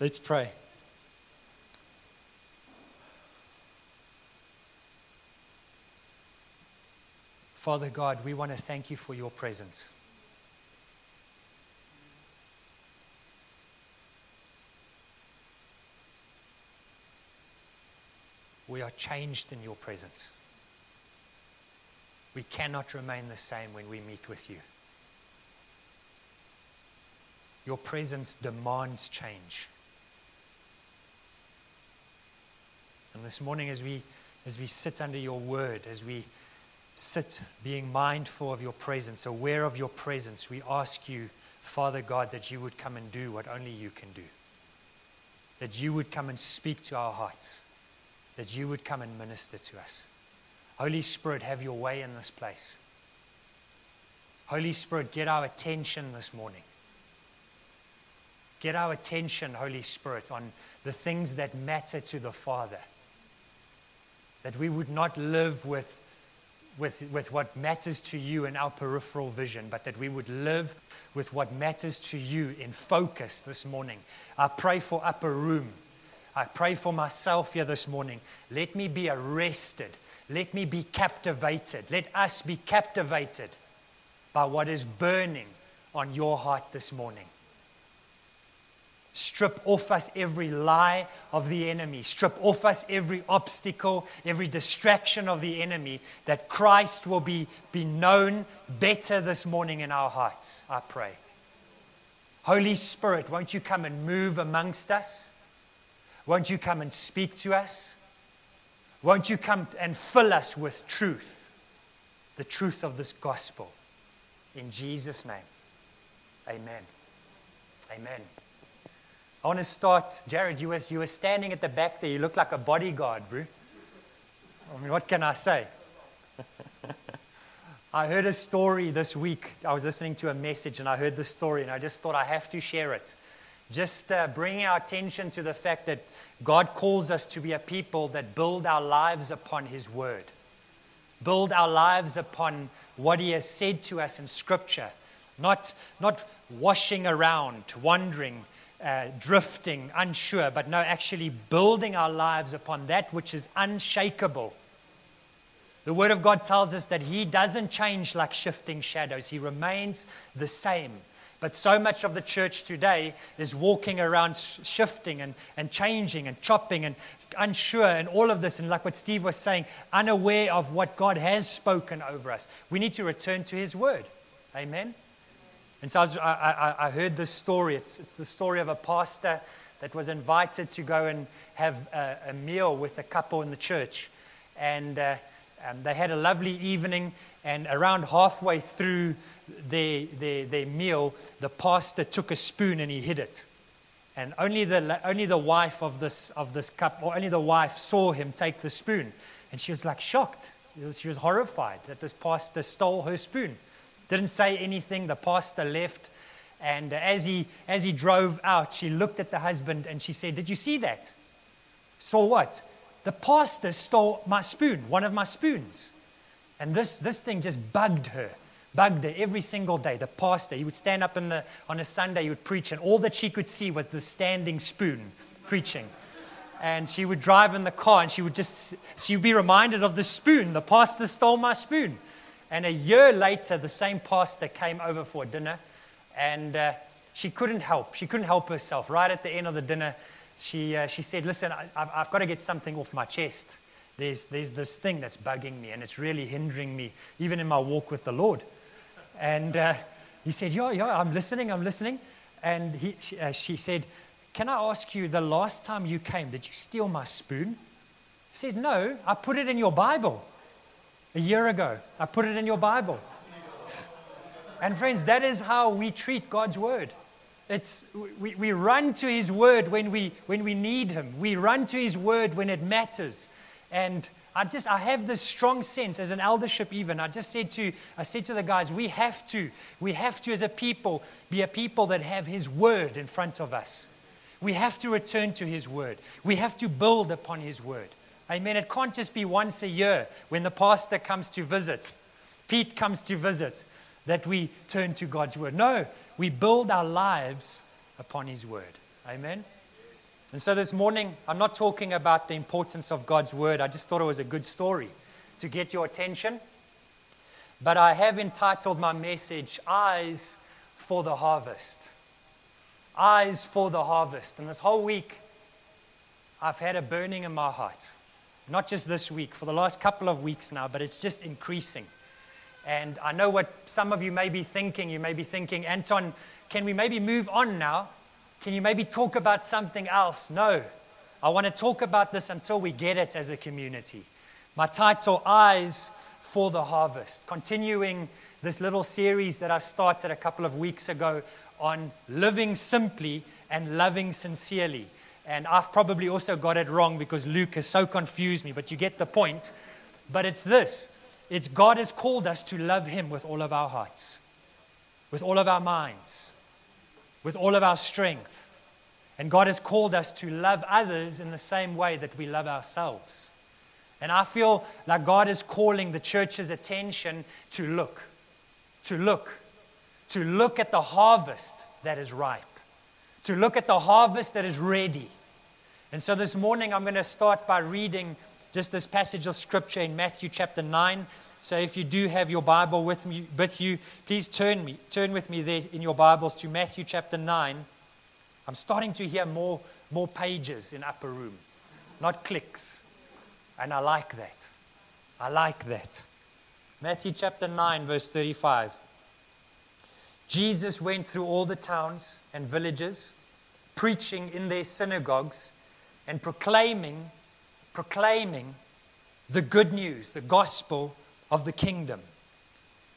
Let's pray. Father God, we want to thank you for your presence. We are changed in your presence. We cannot remain the same when we meet with you. Your presence demands change. And this morning as we sit under your word, as we sit being mindful of your presence, aware of your presence, we ask you, Father God, that you would come and do what only you can do. That you would come and speak to our hearts. That you would come and minister to us. Holy Spirit, have your way in this place. Holy Spirit, get our attention this morning. Get our attention, Holy Spirit, on the things that matter to the Father. That we would not live with what matters to you in our peripheral vision, but that we would live with what matters to you in focus this morning. I pray for Upper Room. I pray for myself here this morning. Let me be arrested. Let me be captivated. Let us be captivated by what is burning on your heart this morning. Strip off us every lie of the enemy. Strip off us every obstacle, every distraction of the enemy, that Christ will be known better this morning in our hearts, I pray. Holy Spirit, won't you come and move amongst us? Won't you come and speak to us? Won't you come and fill us with truth, the truth of this gospel? In Jesus' name, amen. Amen. I want to start, Jared, you were standing at the back there. You look like a bodyguard, bro. I mean, what can I say? I heard a story this week. I was listening to a message and I heard the story and I just thought I have to share it. Just bringing our attention to the fact that God calls us to be a people that build our lives upon His Word. Build our lives upon what He has said to us in Scripture. Not washing around, wandering, drifting, unsure, but no, actually building our lives upon that which is unshakable. The Word of God tells us that He doesn't change like shifting shadows. He remains the same. But so much of the church today is walking around shifting and changing and chopping and unsure and all of this, and like what Steve was saying, unaware of what God has spoken over us. We need to return to His Word. Amen? And so I heard this story. It's the story of a pastor that was invited to go and have a meal with a couple in the church. And they had a lovely evening. And around halfway through their meal, the pastor took a spoon and he hid it. And only the wife of this couple, or only the wife saw him take the spoon. And she was like shocked. She was horrified that this pastor stole her spoon. Didn't say anything. The pastor left, and as he drove out, she looked at the husband and she said, "Did you see that?" "Saw what?" "The pastor stole my spoon, one of my spoons." And this thing just bugged her every single day. The pastor, he would stand up on a Sunday, he would preach, and all that she could see was the standing spoon preaching. And she would drive in the car, and she would be reminded of the spoon. "The pastor stole my spoon." And a year later, the same pastor came over for dinner, and she couldn't help. She couldn't help herself. Right at the end of the dinner, she said, "Listen, I've got to get something off my chest. There's this thing that's bugging me, and it's really hindering me, even in my walk with the Lord." And he said, "Yeah, I'm listening. And she said, "Can I ask you, the last time you came, did you steal my spoon?" He said, "No, I put it in your Bible. A year ago, I put it in your Bible." And friends, that is how we treat God's Word. We run to His Word when we need Him. We run to His Word when it matters. And I have this strong sense as an eldership even. I said to the guys, we have to as a people be a people that have His Word in front of us. We have to return to His Word. We have to build upon His Word. Amen. It can't just be once a year when the pastor comes to visit, Pete comes to visit, that we turn to God's Word. No, we build our lives upon His Word. Amen. And so this morning, I'm not talking about the importance of God's word. I just thought it was a good story to get your attention. But I have entitled my message, Eyes for the Harvest. Eyes for the Harvest. And this whole week, I've had a burning in my heart. Not just this week, for the last couple of weeks now, but it's just increasing. And I know what some of you may be thinking. You may be thinking, Anton, can we maybe move on now? Can you maybe talk about something else? No, I want to talk about this until we get it as a community. My title, Eyes for the Harvest, continuing this little series that I started a couple of weeks ago on living simply and loving sincerely. And I've probably also got it wrong because Luke has so confused me, but you get the point. But it's this, it's God has called us to love Him with all of our hearts, with all of our minds, with all of our strength. And God has called us to love others in the same way that we love ourselves. And I feel like God is calling the church's attention to look at the harvest that is ripe, to look at the harvest that is ready. And so this morning I'm going to start by reading just this passage of scripture in Matthew chapter 9. So if you do have your Bible with you, please turn with me there in your Bibles to Matthew chapter 9. I'm starting to hear more pages in Upper Room, not clicks. And I like that. Matthew chapter 9, verse 35. Jesus went through all the towns and villages, preaching in their synagogues and proclaiming the good news, the gospel of the kingdom,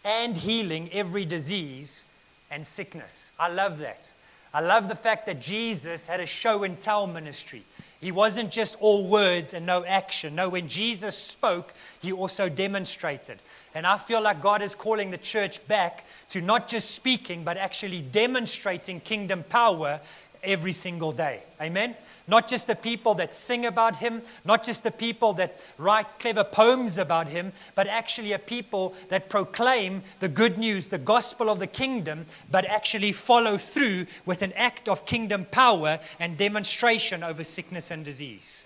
and healing every disease and sickness. I love that. I love the fact that Jesus had a show and tell ministry. He wasn't just all words and no action. No, when Jesus spoke, He also demonstrated. And I feel like God is calling the church back to not just speaking, but actually demonstrating kingdom power every single day. Amen? Not just the people that sing about Him, not just the people that write clever poems about Him, but actually a people that proclaim the good news, the gospel of the kingdom, but actually follow through with an act of kingdom power and demonstration over sickness and disease.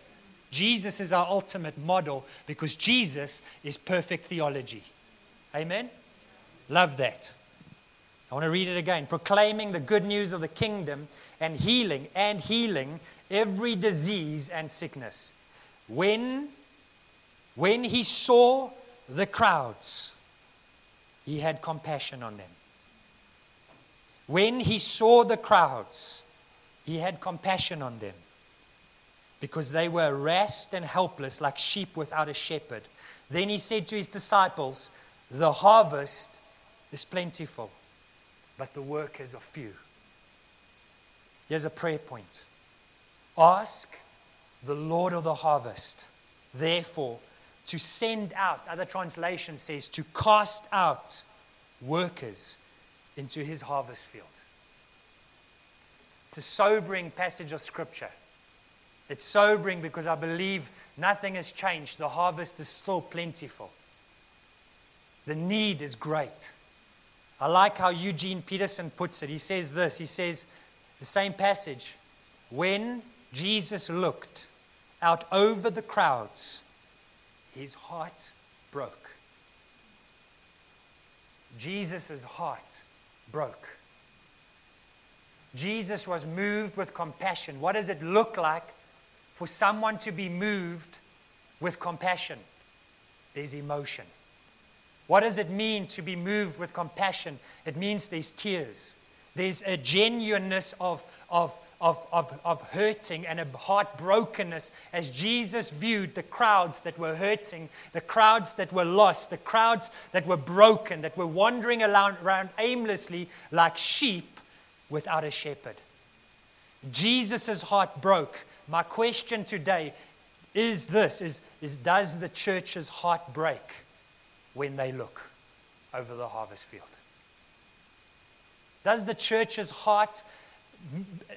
Jesus is our ultimate model because Jesus is perfect theology. Amen? Love that. I want to read it again. Proclaiming the good news of the kingdom and healing every disease and sickness. When He saw the crowds, He had compassion on them. When He saw the crowds, He had compassion on them because they were harassed and helpless like sheep without a shepherd. Then He said to His disciples, the harvest is plentiful, but the workers are few. Here's a prayer point. Ask the Lord of the harvest, therefore, to send out, other translation says, to cast out workers into His harvest field. It's a sobering passage of scripture. It's sobering because I believe nothing has changed. The harvest is still plentiful. The need is great. I like how Eugene Peterson puts it. He says this, the same passage, when Jesus looked out over the crowds, His heart broke. Jesus' heart broke. Jesus was moved with compassion. What does it look like for someone to be moved with compassion? There's emotion. What does it mean to be moved with compassion? It means there's tears. There's a genuineness of hurting and a heartbrokenness as Jesus viewed the crowds that were hurting, the crowds that were lost, the crowds that were broken, that were wandering around aimlessly like sheep without a shepherd. Jesus' heart broke. My question today is this, does the church's heart break when they look over the harvest field? Does the church's heart,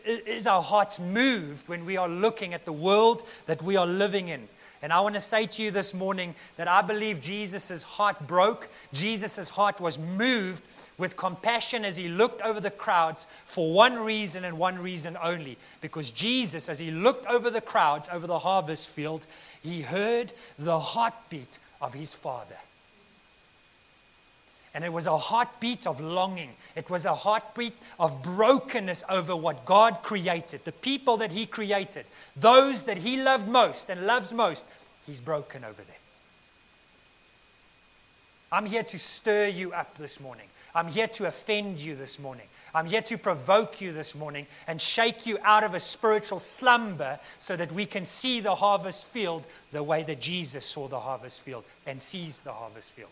is our hearts moved when we are looking at the world that we are living in? And I want to say to you this morning that I believe Jesus' heart broke. Jesus' heart was moved with compassion as he looked over the crowds for one reason and one reason only. Because Jesus, as he looked over the crowds over the harvest field, he heard the heartbeat of his Father. And it was a heartbeat of longing. It was a heartbeat of brokenness over what God created. The people that he created, those that he loved most and loves most, he's broken over them. I'm here to stir you up this morning. I'm here to offend you this morning. I'm here to provoke you this morning and shake you out of a spiritual slumber so that we can see the harvest field the way that Jesus saw the harvest field and sees the harvest field.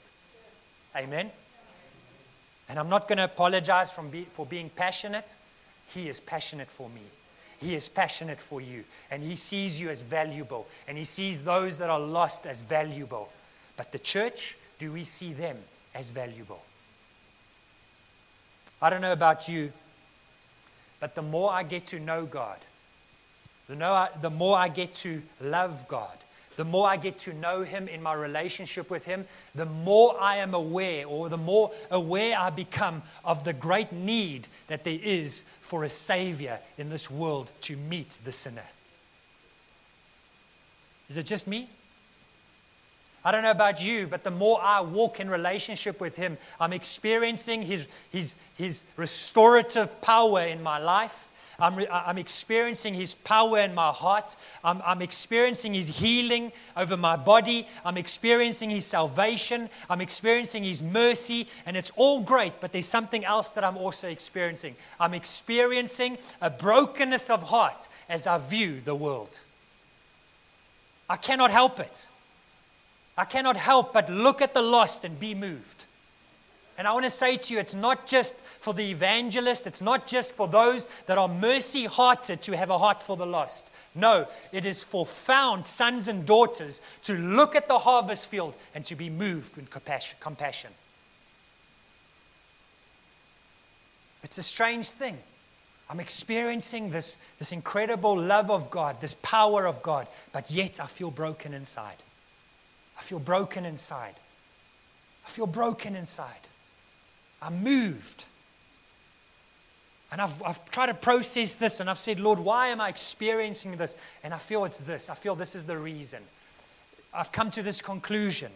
Amen? And I'm not going to apologize for being passionate. He is passionate for me. He is passionate for you. And he sees you as valuable. And he sees those that are lost as valuable. But the church, do we see them as valuable? I don't know about you, but the more I get to know God, the more I get to love God, the more I get to know Him in my relationship with Him, the more I am aware, or the more aware I become of the great need that there is for a Savior in this world to meet the sinner. Is it just me? I don't know about you, but the more I walk in relationship with Him, I'm experiencing His restorative power in my life. I'm experiencing His power in my heart. I'm experiencing His healing over my body. I'm experiencing His salvation. I'm experiencing His mercy. And it's all great, but there's something else that I'm also experiencing. I'm experiencing a brokenness of heart as I view the world. I cannot help it. I cannot help but look at the lost and be moved. And I want to say to you, it's not just for the evangelist. It's not just for those that are mercy-hearted to have a heart for the lost. No, it is for found sons and daughters to look at the harvest field and to be moved with compassion. It's a strange thing. I'm experiencing this incredible love of God, this power of God, but yet I feel broken inside. I feel broken inside. I feel broken inside. I'm moved. And I've tried to process this, and I've said, Lord, why am I experiencing this? And I feel it's this. I feel this is the reason. I've come to this conclusion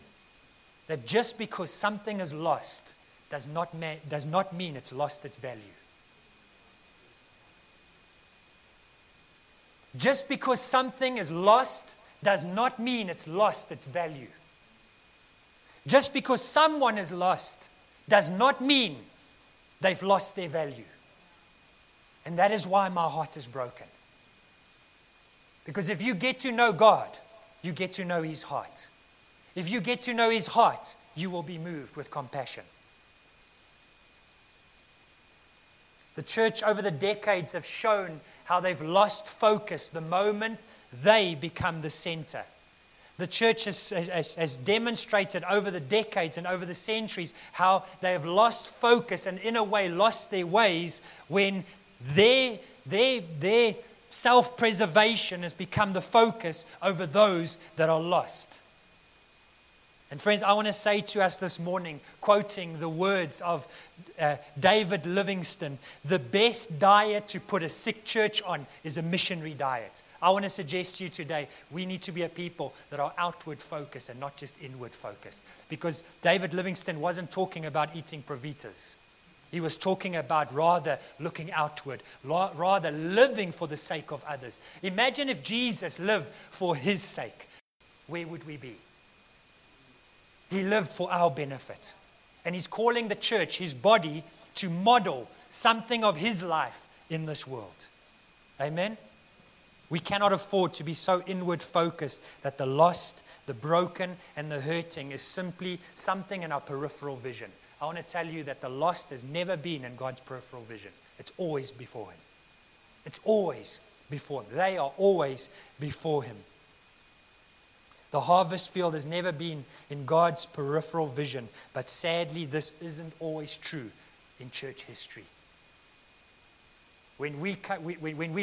that just because something is lost does not mean it's lost its value. Just because something is lost does not mean it's lost its value. Just because someone is lost does not mean they've lost their value. And that is why my heart is broken. Because if you get to know God, you get to know His heart. If you get to know His heart, you will be moved with compassion. The church over the decades have shown how they've lost focus the moment they become the center. The church has demonstrated over the decades and over the centuries how they have lost focus and in a way lost their ways when their self-preservation has become the focus over those that are lost. And friends, I want to say to us this morning, quoting the words of David Livingstone, the best diet to put a sick church on is a missionary diet. I want to suggest to you today, we need to be a people that are outward focused and not just inward focused. Because David Livingstone wasn't talking about eating pravitas. He was talking about rather looking outward, rather living for the sake of others. Imagine if Jesus lived for His sake. Where would we be? He lived for our benefit. And He's calling the church, His body, to model something of His life in this world. Amen? We cannot afford to be so inward focused that the lost, the broken, and the hurting is simply something in our peripheral vision. I want to tell you that the lost has never been in God's peripheral vision. It's always before Him. It's always before Him. They are always before Him. The harvest field has never been in God's peripheral vision, but sadly, this isn't always true in church history. When we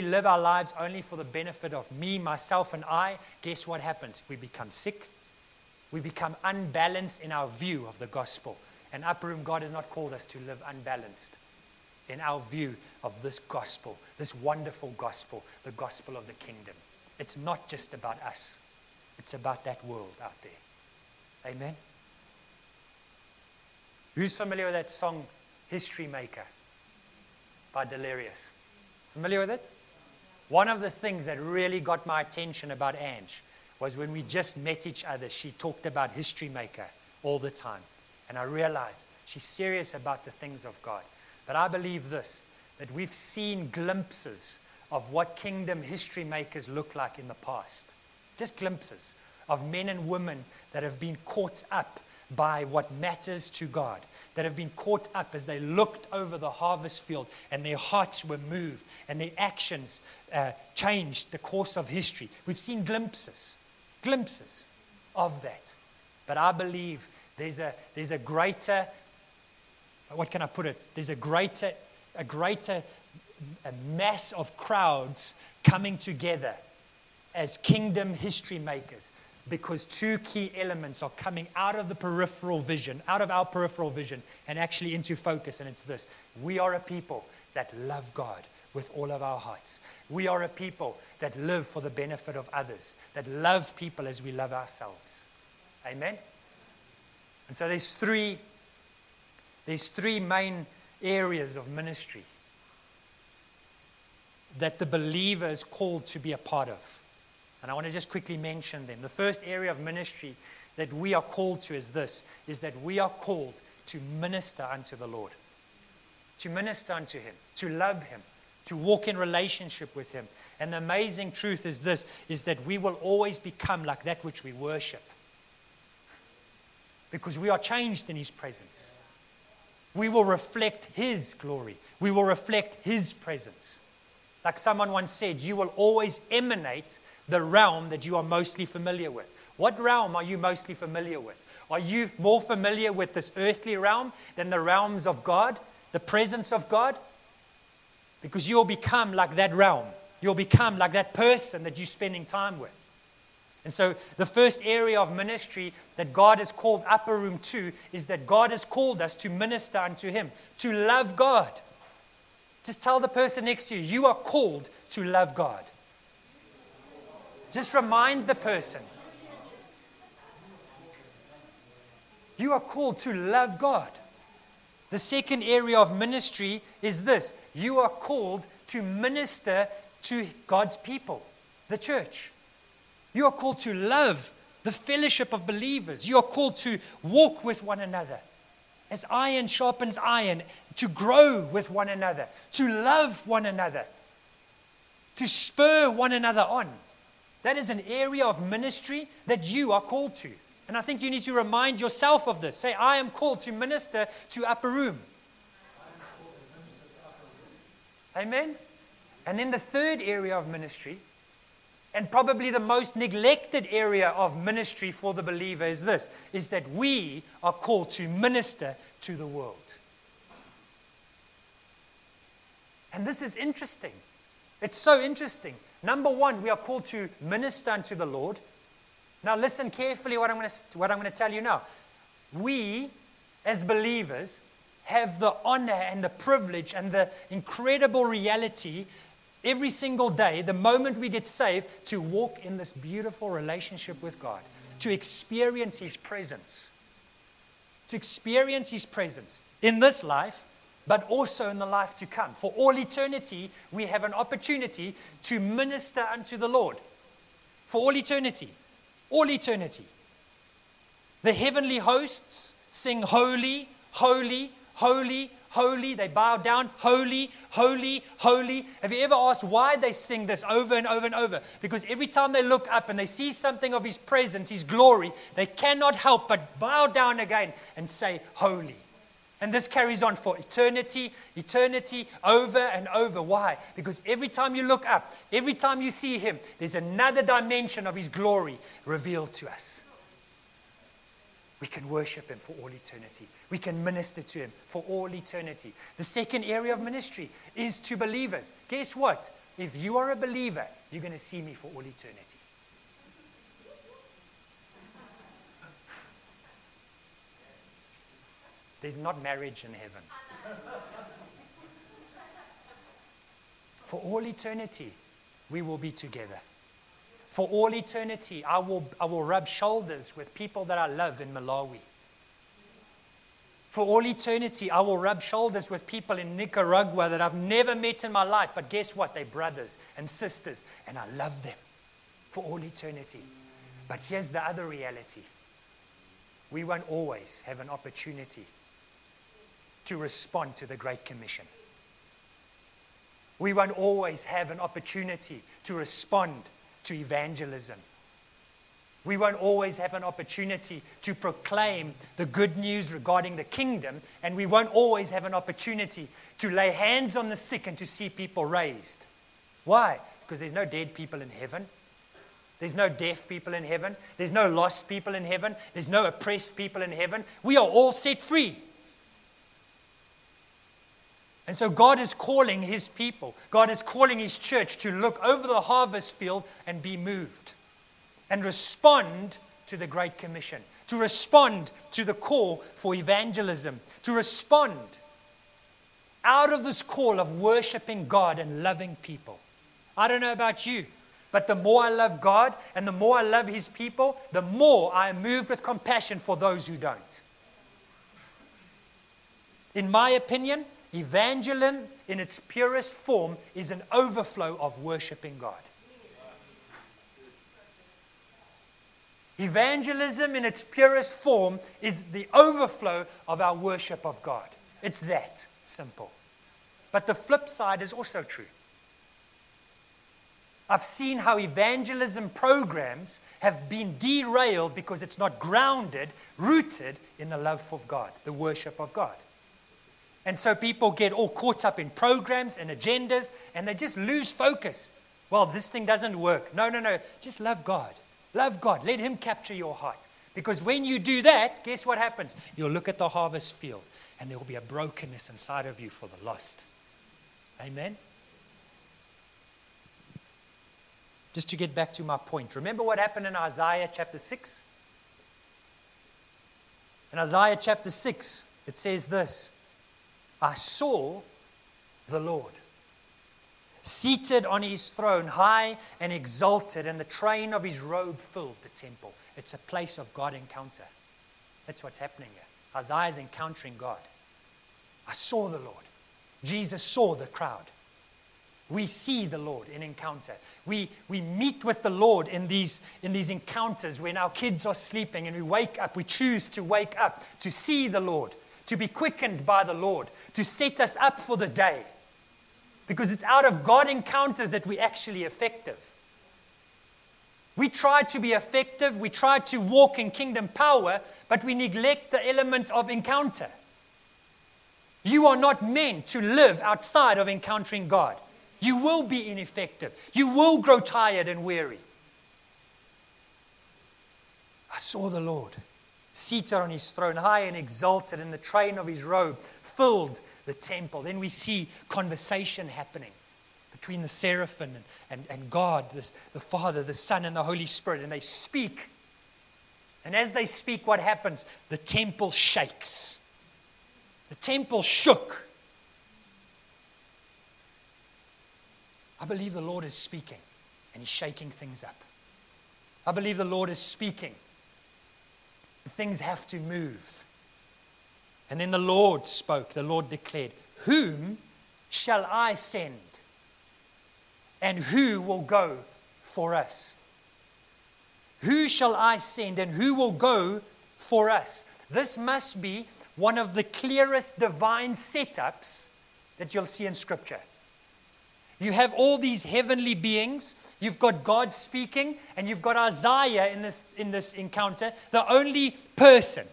live our lives only for the benefit of me, myself, and I, guess what happens? We become sick. We become unbalanced in our view of the gospel. And Upper Room, God has not called us to live unbalanced in our view of this gospel, this wonderful gospel, the gospel of the kingdom. It's not just about us. It's about that world out there. Amen? Who's familiar with that song, History Maker, by Delirious? Familiar with it? One of the things that really got my attention about Ange was when we just met each other, she talked about History Maker all the time. And I realized she's serious about the things of God. But I believe this, that we've seen glimpses of what kingdom history makers look like in the past. Just glimpses of men and women that have been caught up by what matters to God, that have been caught up as they looked over the harvest field and their hearts were moved and their actions changed the course of history. We've seen glimpses of that. But I believe there's a greater, what can I put it? There's a greater mass of crowds coming together as kingdom history makers, because two key elements are coming out of our peripheral vision, and actually into focus, and it's this. We are a people that love God with all of our hearts. We are a people that live for the benefit of others, that love people as we love ourselves. Amen? And so there's three main areas of ministry that the believer is called to be a part of. And I want to just quickly mention them. The first area of ministry that we are called to is that we are called to minister unto the Lord, to minister unto Him, to love Him, to walk in relationship with Him. And the amazing truth is this, is that we will always become like that which we worship, because we are changed in His presence. We will reflect His glory. We will reflect His presence. Like someone once said, you will always emanate the realm that you are mostly familiar with. What realm are you mostly familiar with? Are you more familiar with this earthly realm than the realms of God, the presence of God? Because you'll become like that realm. You'll become like that person that you're spending time with. And so the first area of ministry that God has called Upper Room to is that God has called us to minister unto Him, to love God. Just tell the person next to you, you are called to love God. Just remind the person. You are called to love God. The second area of ministry is this. You are called to minister to God's people, the church. You are called to love the fellowship of believers. You are called to walk with one another. As iron sharpens iron, to grow with one another, to love one another, to spur one another on. That is an area of ministry that you are called to. And I think you need to remind yourself of this. Say, I am called to minister to Upper Room. Amen? And then the third area of ministry, and probably the most neglected area of ministry for the believer, is this, is that we are called to minister to the world. And this is interesting. It's so interesting. Number one, we are called to minister unto the Lord. Now listen carefully what I'm going to tell you now. We, as believers, have the honor and the privilege and the incredible reality every single day, the moment we get saved, to walk in this beautiful relationship with God, to experience His presence, in this life, but also in the life to come. For all eternity, we have an opportunity to minister unto the Lord. For all eternity. The heavenly hosts sing holy, holy, holy, holy. They bow down, holy, holy, holy. Have you ever asked why they sing this over and over and over? Because every time they look up and they see something of His presence, His glory, they cannot help but bow down again and say, holy. And this carries on for eternity, over and over. Why? Because every time you look up, every time you see Him, there's another dimension of His glory revealed to us. We can worship him for all eternity. We can minister to him for all eternity. The second area of ministry is to believers. Guess what? If you are a believer, you're going to see me for all eternity. There's not marriage in heaven. For all eternity, we will be together. For all eternity, I will rub shoulders with people that I love in Malawi. For all eternity, I will rub shoulders with people in Nicaragua that I've never met in my life. But guess what? They're brothers and sisters, and I love them for all eternity. But here's the other reality. We won't always have an opportunity to respond to the Great Commission. We won't always have an opportunity to respond to evangelism. We won't always have an opportunity to proclaim the good news regarding the kingdom, and we won't always have an opportunity to lay hands on the sick and to see people raised. Why? Because there's no dead people in heaven. There's no deaf people in heaven. There's no lost people in heaven. There's no oppressed people in heaven. We are all set free. And so God is calling his people. God is calling his church to look over the harvest field and be moved and respond to the Great Commission, to respond to the call for evangelism, to respond out of this call of worshiping God and loving people. I don't know about you, but the more I love God and the more I love his people, the more I am moved with compassion for those who don't. In my opinion, evangelism in its purest form is an overflow of worshiping God. Evangelism in its purest form is the overflow of our worship of God. It's that simple. But the flip side is also true. I've seen how evangelism programs have been derailed because it's not grounded, rooted in the love of God, the worship of God. And so people get all caught up in programs and agendas, and they just lose focus. Well, this thing doesn't work. No. Just love God. Love God. Let him capture your heart. Because when you do that, guess what happens? You'll look at the harvest field, and there will be a brokenness inside of you for the lost. Amen? Just to get back to my point. Remember what happened in Isaiah chapter 6? In Isaiah chapter 6, it says this. I saw the Lord seated on his throne, high and exalted, and the train of his robe filled the temple. It's a place of God encounter. That's what's happening here. Isaiah's encountering God. I saw the Lord. Jesus saw the crowd. We see the Lord in encounter. We meet with the Lord in these encounters when our kids are sleeping and we wake up. We choose to wake up to see the Lord, to be quickened by the Lord, to set us up for the day. Because it's out of God encounters that we're actually effective. We try to be effective, we try to walk in kingdom power, but we neglect the element of encounter. You are not meant to live outside of encountering God. You will be ineffective. You will grow tired and weary. I saw the Lord seated on his throne, high and exalted, and the train of his robe filled the temple. Then we see conversation happening between the seraphim and God, the Father, the Son, and the Holy Spirit, and they speak. And as they speak, what happens? The temple shakes. The temple shook. I believe the Lord is speaking, and he's shaking things up. I believe the Lord is speaking. Things have to move. And then the Lord spoke, the Lord declared, whom shall I send? And who will go for us? Who shall I send and who will go for us? This must be one of the clearest divine setups that you'll see in Scripture. You have all these heavenly beings. You've got God speaking, and you've got Isaiah in this encounter, the only person.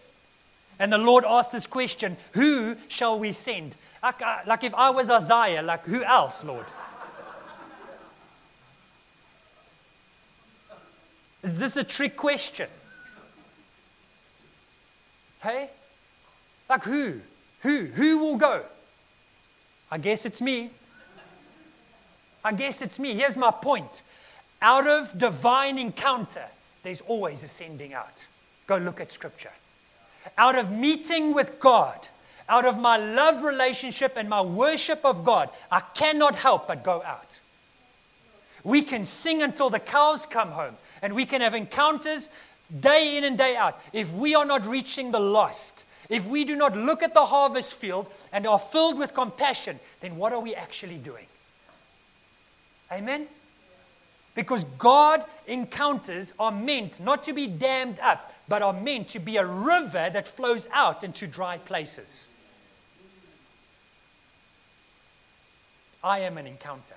And the Lord asked this question, who shall we send? Like if I was Isaiah, like who else, Lord? Is this a trick question? Hey? Like who? Who will go? I guess it's me. I guess it's me. Here's my point. Out of divine encounter, there's always a sending out. Go look at Scripture. Out of meeting with God, out of my love relationship and my worship of God, I cannot help but go out. We can sing until the cows come home, and we can have encounters day in and day out. If we are not reaching the lost, if we do not look at the harvest field and are filled with compassion, then what are we actually doing? Amen? Because God encounters are meant not to be dammed up, but are meant to be a river that flows out into dry places. I am an encounter.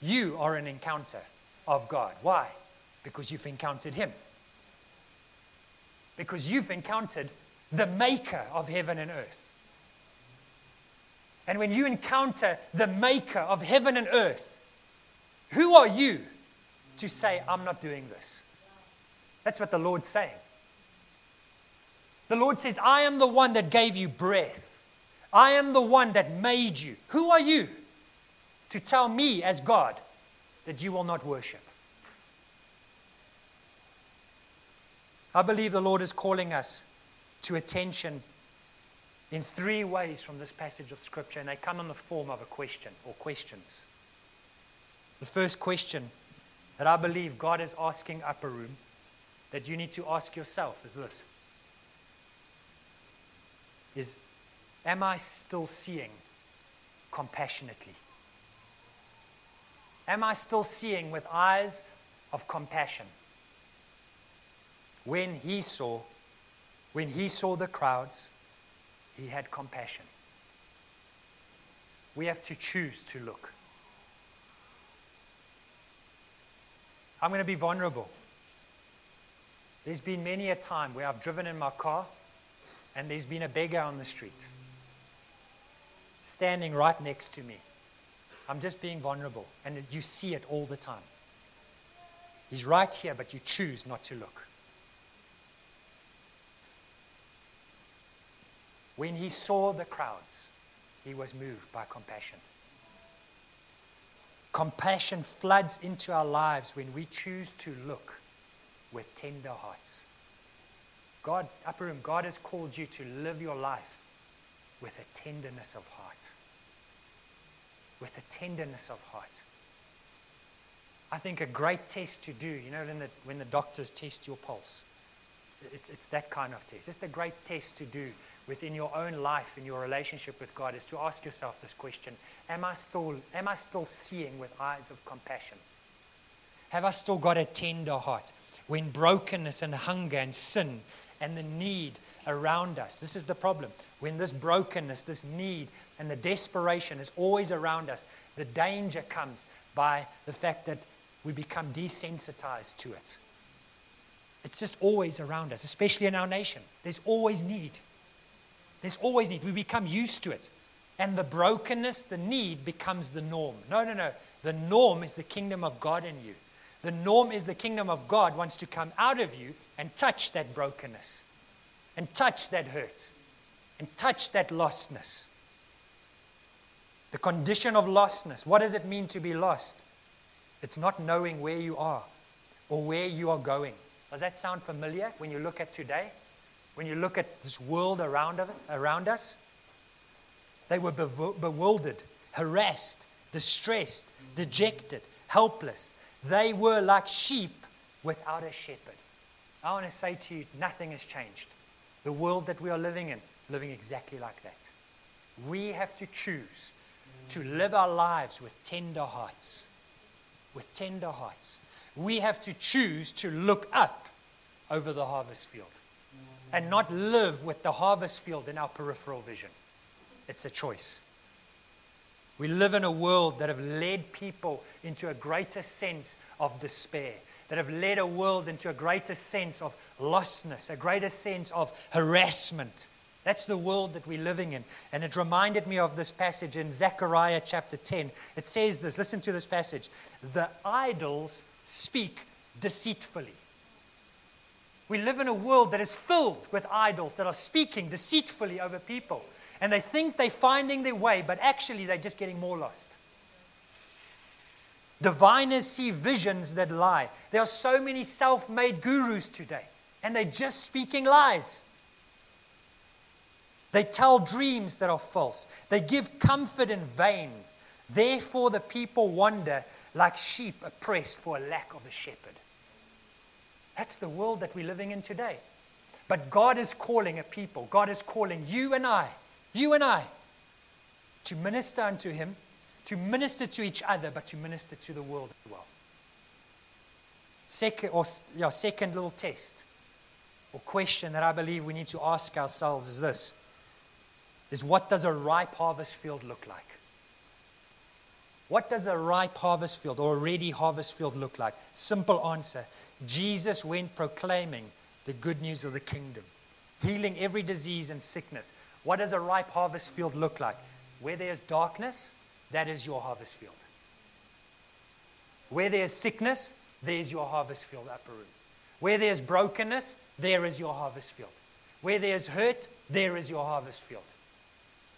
You are an encounter of God. Why? Because you've encountered Him. Because you've encountered the Maker of heaven and earth. And when you encounter the Maker of heaven and earth, who are you to say, I'm not doing this? That's what the Lord's saying. The Lord says, I am the one that gave you breath. I am the one that made you. Who are you to tell me as God that you will not worship? I believe the Lord is calling us to attention in three ways from this passage of Scripture, and they come in the form of a question or questions. The first question that I believe God is asking Upper Room that you need to ask yourself is this. Am I still seeing compassionately? Am I still seeing with eyes of compassion? When he saw the crowds, He had compassion. We have to choose to look. I'm going to be vulnerable. There's been many a time where I've driven in my car and there's been a beggar on the street standing right next to me. I'm just being vulnerable, and you see it all the time. He's right here, but you choose not to look. When He saw the crowds, He was moved by compassion. Compassion floods into our lives when we choose to look with tender hearts. God, Upper Room, God has called you to live your life with a tenderness of heart. With a tenderness of heart. I think a great test to do, you know, when the doctors test your pulse, it's that kind of test. It's a great test to do within your own life, in your relationship with God, is to ask yourself this question. Am I still seeing with eyes of compassion? Have I still got a tender heart when brokenness and hunger and sin and the need around us, this is the problem, when this brokenness, this need and the desperation is always around us, the danger comes by the fact that we become desensitized to it. It's just always around us, especially in our nation. There's always need. There's always need. We become used to it. And the brokenness, the need, becomes the norm. No. The norm is the kingdom of God in you. The norm is the kingdom of God wants to come out of you and touch that brokenness, and touch that hurt, and touch that lostness. The condition of lostness. What does it mean to be lost? It's not knowing where you are or where you are going. Does that sound familiar when you look at today? When you look at this world around us, they were bewildered, harassed, distressed, dejected, helpless. They were like sheep without a shepherd. I want to say to you, nothing has changed. The world that we are living in, living exactly like that. We have to choose to live our lives with tender hearts. With tender hearts. We have to choose to look up over the harvest field. And not live with the harvest field in our peripheral vision. It's a choice. We live in a world that have led people into a greater sense of despair, that have led a world into a greater sense of lostness, a greater sense of harassment. That's the world that we're living in. And it reminded me of this passage in Zechariah chapter 10. It says this, listen to this passage. The idols speak deceitfully. We live in a world that is filled with idols that are speaking deceitfully over people. And they think they're finding their way, but actually they're just getting more lost. Diviners see visions that lie. There are so many self-made gurus today, and they're just speaking lies. They tell dreams that are false. They give comfort in vain. Therefore, the people wander like sheep oppressed for a lack of a shepherd. That's the world that we're living in today. But God is calling a people. God is calling you and I, to minister unto Him, to minister to each other, but to minister to the world as well. Second little test or question that I believe we need to ask ourselves is this, is what does a ripe harvest field look like? What does a ripe harvest field or a ready harvest field look like? Simple answer. Jesus went proclaiming the good news of the kingdom, healing every disease and sickness. What does a ripe harvest field look like? Where there is darkness, that is your harvest field. Where there is sickness, there is your harvest field, Upper Room. Where there is brokenness, there is your harvest field. Where there is hurt, there is your harvest field.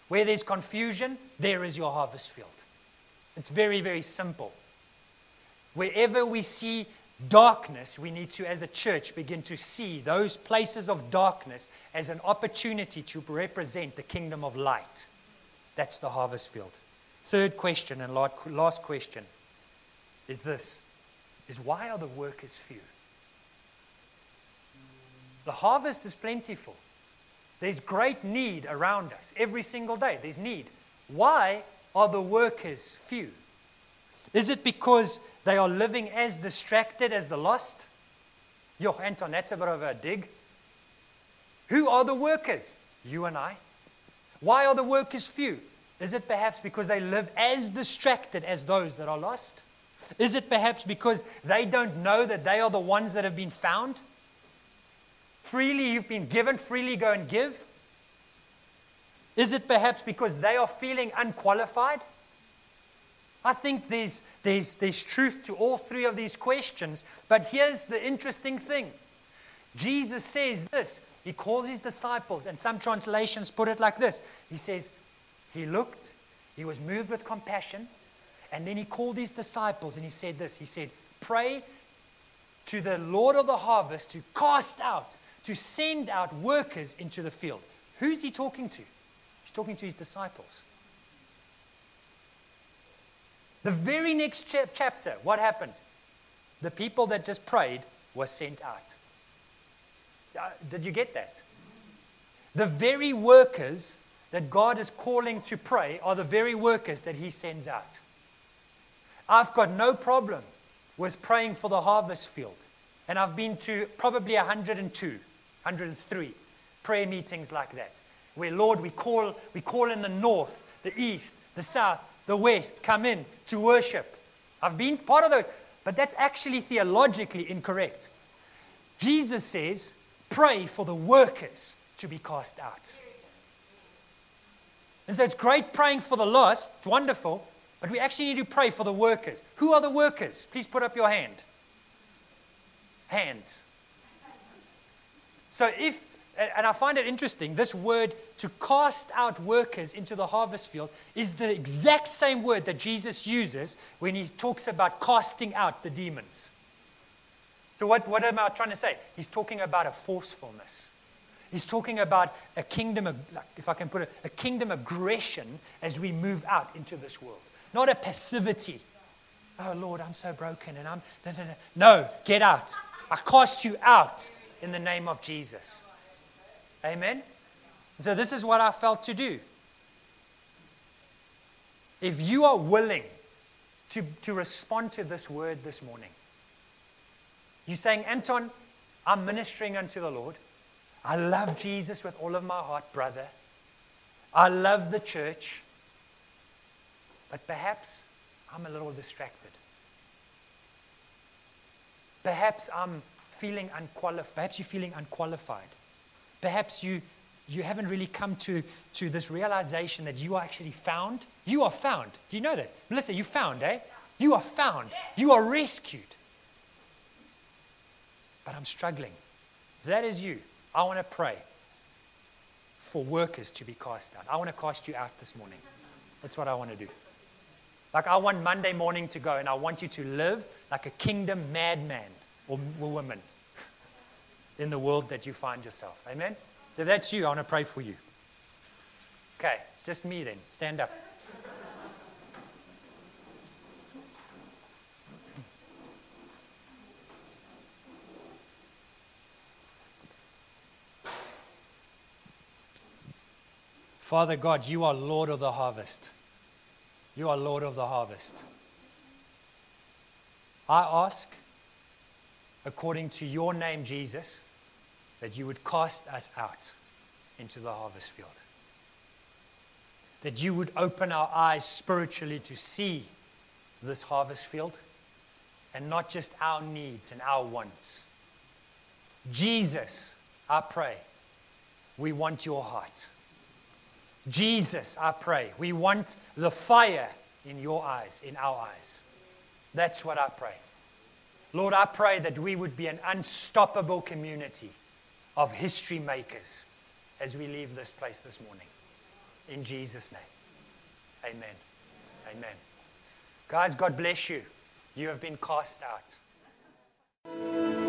Where there is confusion, there is your harvest field. It's very, very simple. Wherever we see darkness, we need to, as a church, begin to see those places of darkness as an opportunity to represent the kingdom of light. That's the harvest field. Third question and last question is this, is why are the workers few? The harvest is plentiful. There's great need around us. Every single day there's need. Why are the workers few? Is it because they are living as distracted as the lost? Yo, Anton, that's a bit of a dig. Who are the workers? You and I. Why are the workers few? Is it perhaps because they live as distracted as those that are lost? Is it perhaps because they don't know that they are the ones that have been found? Freely you've been given, freely go and give. Is it perhaps because they are feeling unqualified? I think there's truth to all three of these questions, but here's the interesting thing. Jesus says this. He calls his disciples, and some translations put it like this. He says, he looked, he was moved with compassion, and then he called his disciples and he said this. He said, pray to the Lord of the harvest to cast out, to send out workers into the field. Who's he talking to? He's talking to his disciples. The very next chapter, what happens? The people that just prayed were sent out. Did you get that? The very workers that God is calling to pray are the very workers that He sends out. I've got no problem with praying for the harvest field. And I've been to probably 102, 103 prayer meetings like that, where, Lord, we call in the north, the east, the south, the west, come in to worship. I've been part of those, but that's actually theologically incorrect. Jesus says, pray for the workers to be cast out. And so it's great praying for the lost, it's wonderful, but we actually need to pray for the workers. Who are the workers? Please put up your hand. Hands. So and I find it interesting, this word to cast out workers into the harvest field is the exact same word that Jesus uses when he talks about casting out the demons. So what am I trying to say? He's talking about a forcefulness. He's talking about a kingdom, a kingdom aggression as we move out into this world. Not a passivity. Oh, Lord, I'm so broken and I'm... No, get out. I cast you out in the name of Jesus. Amen? So this is what I felt to do. If you are willing to respond to this word this morning, you're saying, Anton, I'm ministering unto the Lord. I love Jesus with all of my heart, brother. I love the church. But perhaps I'm a little distracted. Perhaps I'm feeling unqualified. Perhaps you're feeling unqualified. Perhaps you haven't really come to this realization that you are actually found. You are found. Do you know that? Melissa, you're found, eh? You are found. You are rescued. But I'm struggling. If that is you, I want to pray for workers to be cast out. I want to cast you out this morning. That's what I want to do. Like, I want Monday morning to go, and I want you to live like a kingdom madman or woman in the world that you find yourself. Amen? So if that's you, I want to pray for you. Okay, it's just me then. Stand up. Father God, you are Lord of the harvest. You are Lord of the harvest. I ask, according to your name, Jesus, that you would cast us out into the harvest field. That you would open our eyes spiritually to see this harvest field and not just our needs and our wants. Jesus, I pray, we want your heart. Jesus, I pray, we want the fire in your eyes, in our eyes. That's what I pray. Lord, I pray that we would be an unstoppable community of history makers as we leave this place this morning. In Jesus' name, amen. Amen. Guys, God bless you. You have been cast out.